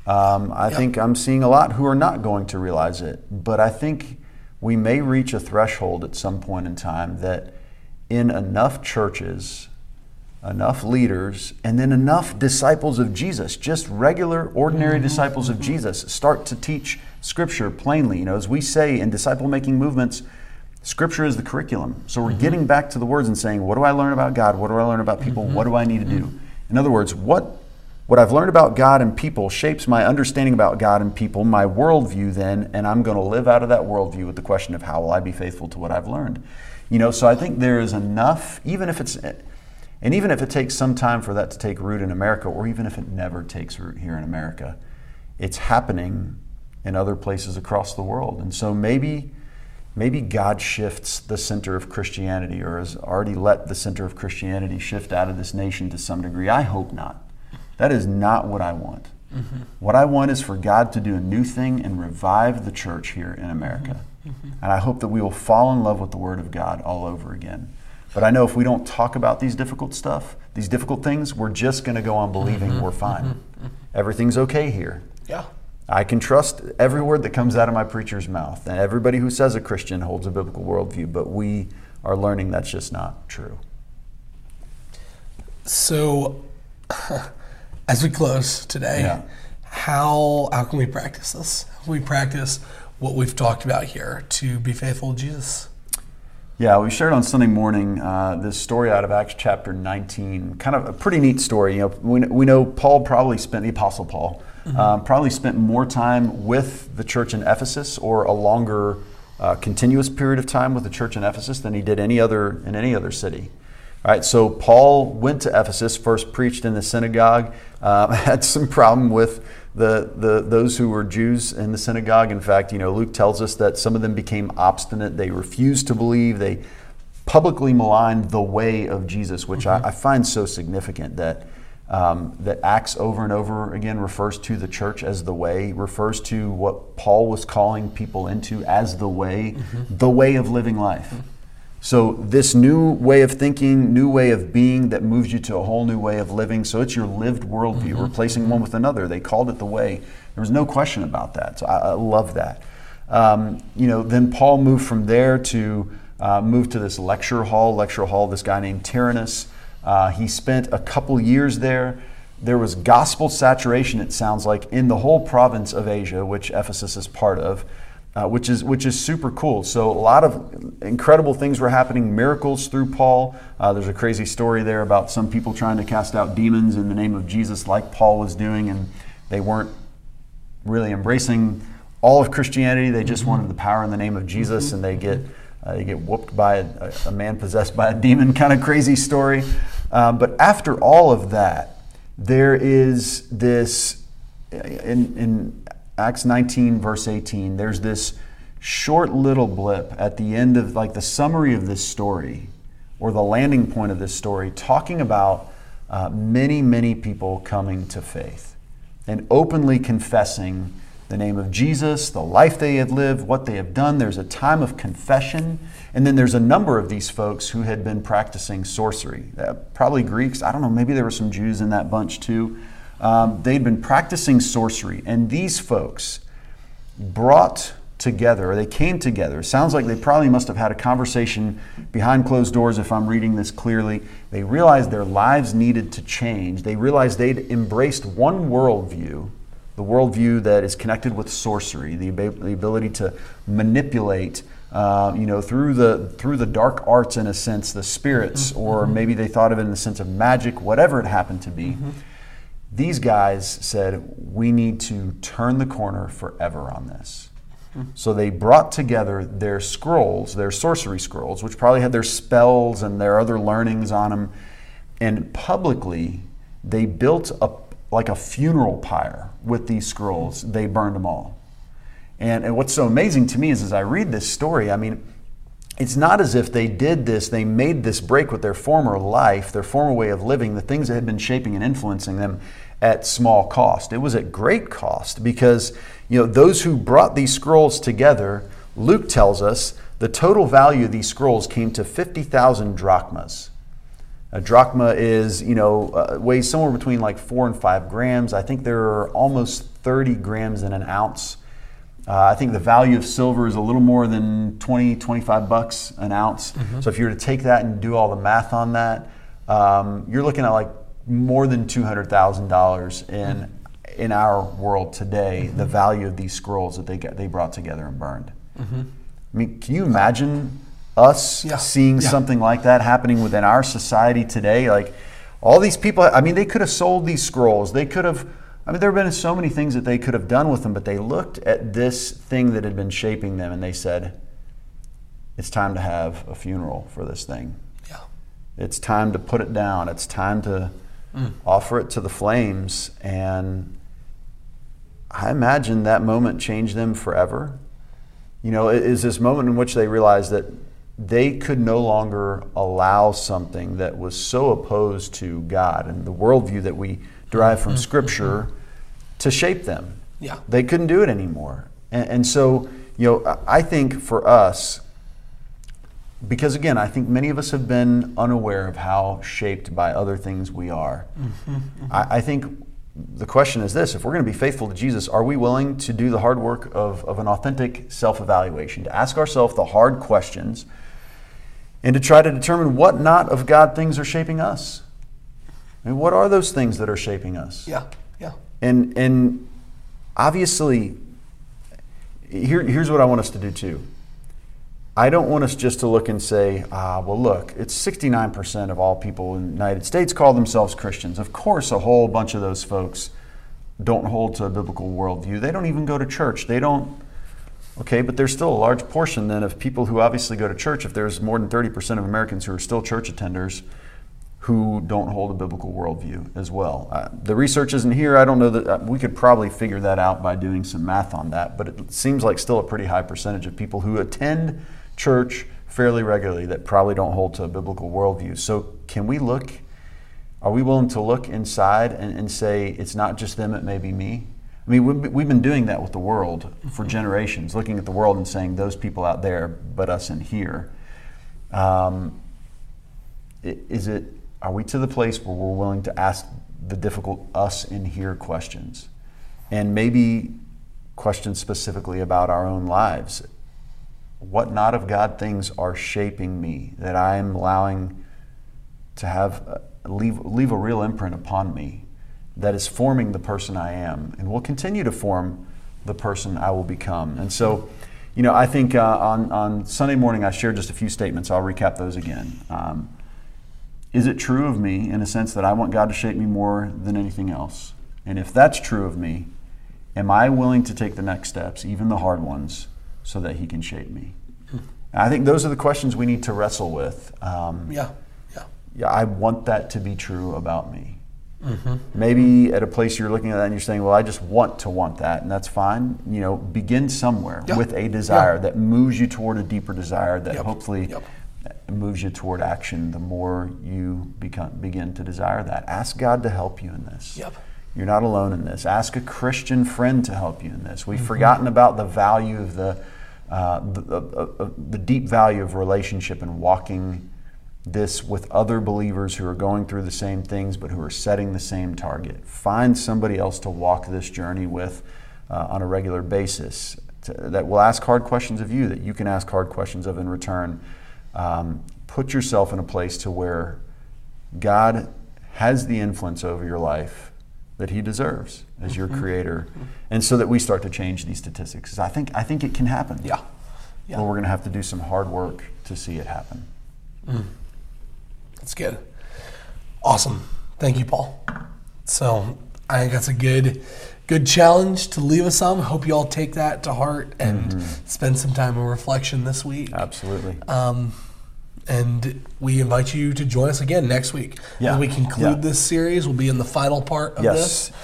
Um, I yep. think I'm seeing a lot who are not going to realize it. But I think we may reach a threshold at some point in time that in enough churches, enough leaders, and then enough disciples of Jesus, just regular, ordinary mm-hmm. disciples of Jesus, start to teach Scripture plainly. You know, as we say in disciple-making movements, Scripture is the curriculum. So we're mm-hmm. getting back to the words and saying, what do I learn about God? What do I learn about people? Mm-hmm. What do I need to mm-hmm. do? In other words, what what I've learned about God and people shapes my understanding about God and people, my worldview then, and I'm going to live out of that worldview with the question of how will I be faithful to what I've learned? You know, so I think there is enough, even if it's... And even if it takes some time for that to take root in America, or even if it never takes root here in America, it's happening in other places across the world. And so maybe maybe God shifts the center of Christianity, or has already let the center of Christianity shift out of this nation to some degree. I hope not. That is not what I want. Mm-hmm. What I want is for God to do a new thing and revive the church here in America. Mm-hmm. And I hope that we will fall in love with the Word of God all over again. But I know if we don't talk about these difficult stuff, these difficult things, we're just going to go on believing mm-hmm, we're fine. Mm-hmm, mm-hmm. Everything's okay here. Yeah, I can trust every word that comes out of my preacher's mouth. And everybody who says a Christian holds a biblical worldview, but we are learning that's just not true. So, as we close today, yeah. how how can we practice this? How can we practice what we've talked about here to be faithful to Jesus? Yeah, we shared on Sunday morning uh, this story out of Acts chapter nineteen, kind of a pretty neat story. You know, we, we know Paul probably spent, the Apostle Paul, mm-hmm. um, probably spent more time with the church in Ephesus, or a longer uh, continuous period of time with the church in Ephesus than he did any other in any other city. All right, so Paul went to Ephesus, first preached in the synagogue, uh, had some problem with the, the those who were Jews in the synagogue. In fact, you know, Luke tells us that some of them became obstinate. They refused to believe. They publicly maligned the way of Jesus, which mm-hmm. I, I find so significant that um, that Acts over and over again refers to the church as the way, refers to what Paul was calling people into as the way, mm-hmm. the way of living life. Mm-hmm. So this new way of thinking, new way of being that moves you to a whole new way of living. So it's your lived worldview, mm-hmm. replacing one with another. They called it the way. There was no question about that. So I, I love that. Um, you know, then Paul moved from there to uh, move to this lecture hall, lecture hall, this guy named Tyrannus. Uh, he spent a couple years there. There was gospel saturation, it sounds like, in the whole province of Asia, which Ephesus is part of. Uh, which is which is super cool. So a lot of incredible things were happening, miracles through Paul. Uh, there's a crazy story there about some people trying to cast out demons in the name of Jesus, like Paul was doing, and they weren't really embracing all of Christianity. They just mm-hmm. wanted the power in the name of Jesus, mm-hmm. and they get uh, they get whooped by a, a man possessed by a demon. Kind of crazy story. Uh, but after all of that, there is this in in. Acts nineteen, verse eighteen, there's this short little blip at the end of like the summary of this story, or the landing point of this story, talking about uh, many, many people coming to faith and openly confessing the name of Jesus, the life they had lived, what they have done. There's a time of confession. And then there's a number of these folks who had been practicing sorcery. Uh, probably Greeks. I don't know. Maybe there were some Jews in that bunch too. Um, they'd been practicing sorcery. And these folks brought together, or they came together. Sounds like they probably must have had a conversation behind closed doors, if I'm reading this clearly. They realized their lives needed to change. They realized they'd embraced one worldview, the worldview that is connected with sorcery, the, the ability to manipulate Uh, you know, through the through the dark arts, in a sense, the spirits, mm-hmm. or maybe they thought of it in the sense of magic, whatever it happened to be. Mm-hmm. These guys said, we need to turn the corner forever on this. Mm-hmm. So they brought together their scrolls, their sorcery scrolls, which probably had their spells and their other learnings on them, and publicly they built a like a funeral pyre with these scrolls. Mm-hmm. They burned them all. And, and what's so amazing to me is as I read this story, I mean, it's not as if they did this, they made this break with their former life, their former way of living, the things that had been shaping and influencing them at small cost. It was at great cost because, you know, those who brought these scrolls together, Luke tells us the total value of these scrolls came to fifty thousand drachmas. A drachma is, you know, uh, weighs somewhere between like four and five grams. I think there are almost thirty grams in an ounce. Uh, I think the value of silver is a little more than twenty, twenty-five bucks an ounce. Mm-hmm. So if you were to take that and do all the math on that, um, you're looking at like more than two hundred thousand dollars in in our world today, mm-hmm. the value of these scrolls that they got, they brought together and burned. Mm-hmm. I mean, can you imagine us yeah. seeing yeah. something like that happening within our society today? Like all these people, I mean, they could have sold these scrolls. They could have I mean, there have been so many things that they could have done with them, but they looked at this thing that had been shaping them and they said, it's time to have a funeral for this thing. Yeah. It's time to put it down. It's time to mm. offer it to the flames. And I imagine that moment changed them forever. You know, it is this moment in which they realized that they could no longer allow something that was so opposed to God and the worldview that we derived from mm-hmm. Scripture to shape them. Yeah. They couldn't do it anymore. And, and so, you know, I think for us, because again, I think many of us have been unaware of how shaped by other things we are. Mm-hmm. I, I think the question is this, if we're going to be faithful to Jesus, are we willing to do the hard work of, of an authentic self-evaluation, to ask ourselves the hard questions and to try to determine what not of God things are shaping us? I mean, what are those things that are shaping us? Yeah, yeah. And and obviously, here here's what I want us to do too. I don't want us just to look and say, ah, well, look, it's sixty-nine percent of all people in the United States call themselves Christians. Of course, a whole bunch of those folks don't hold to a biblical worldview. They don't even go to church. They don't. Okay, but there's still a large portion then of people who obviously go to church. If there's more than thirty percent of Americans who are still church attenders, who don't hold a biblical worldview as well. Uh, the research isn't here. I don't know that uh, we could probably figure that out by doing some math on that, but it seems like still a pretty high percentage of people who attend church fairly regularly that probably don't hold to a biblical worldview. So can we look, are we willing to look inside and, and say, it's not just them, it may be me? I mean, we've, we've been doing that with the world for generations, looking at the world and saying, those people out there, but us in here. Um, is it, Are we to the place where we're willing to ask the difficult us in here questions? And maybe questions specifically about our own lives. What not of God things are shaping me that I am allowing to have uh, leave, leave a real imprint upon me that is forming the person I am and will continue to form the person I will become? And so, you know, I think uh, on, on Sunday morning I shared just a few statements. I'll recap those again. Um, Is it true of me in a sense that I want God to shape me more than anything else? And if that's true of me, am I willing to take the next steps, even the hard ones, so that He can shape me? And I think those are the questions we need to wrestle with. Um, yeah, yeah. Yeah, I want that to be true about me. Mm-hmm. Maybe at a place you're looking at that and you're saying, well, I just want to want that, and that's fine. You know, begin somewhere yeah. with a desire yeah. that moves you toward a deeper desire that yep. hopefully... Yep. moves you toward action, the more you become, begin to desire that. Ask God to help you in this. Yep. You're not alone in this. Ask a Christian friend to help you in this. We've mm-hmm. forgotten about the value of the, uh, the, uh, uh, the deep value of relationship and walking this with other believers who are going through the same things but who are setting the same target. Find somebody else to walk this journey with uh, on a regular basis to, that will ask hard questions of you, that you can ask hard questions of in return. Um, put yourself in a place to where God has the influence over your life that he deserves as your mm-hmm. creator, mm-hmm. and so that we start to change these statistics. I think I think it can happen. Yeah, yeah. But we're going to have to do some hard work to see it happen. Mm. That's good. Awesome. Thank you, Paul. So I think that's a good, good challenge to leave us on. Hope you all take that to heart and mm-hmm. spend some time in reflection this week. Absolutely. Um, And we invite you to join us again next week. Yeah. As we conclude yeah. this series, we'll be in the final part of yes.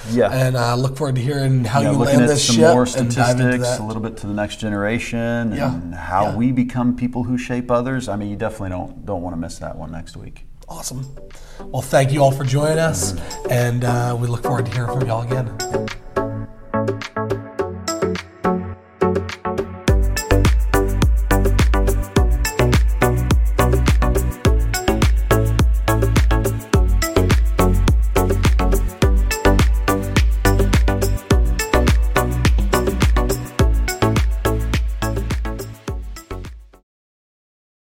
this. Yeah. And I uh, look forward to hearing how yeah, you land this ship. Looking at some more statistics, a little bit to the next generation, and yeah. how yeah. we become people who shape others. I mean, you definitely don't don't want to miss that one next week. Awesome. Well, thank you all for joining us, mm-hmm. and uh, we look forward to hearing from y'all again.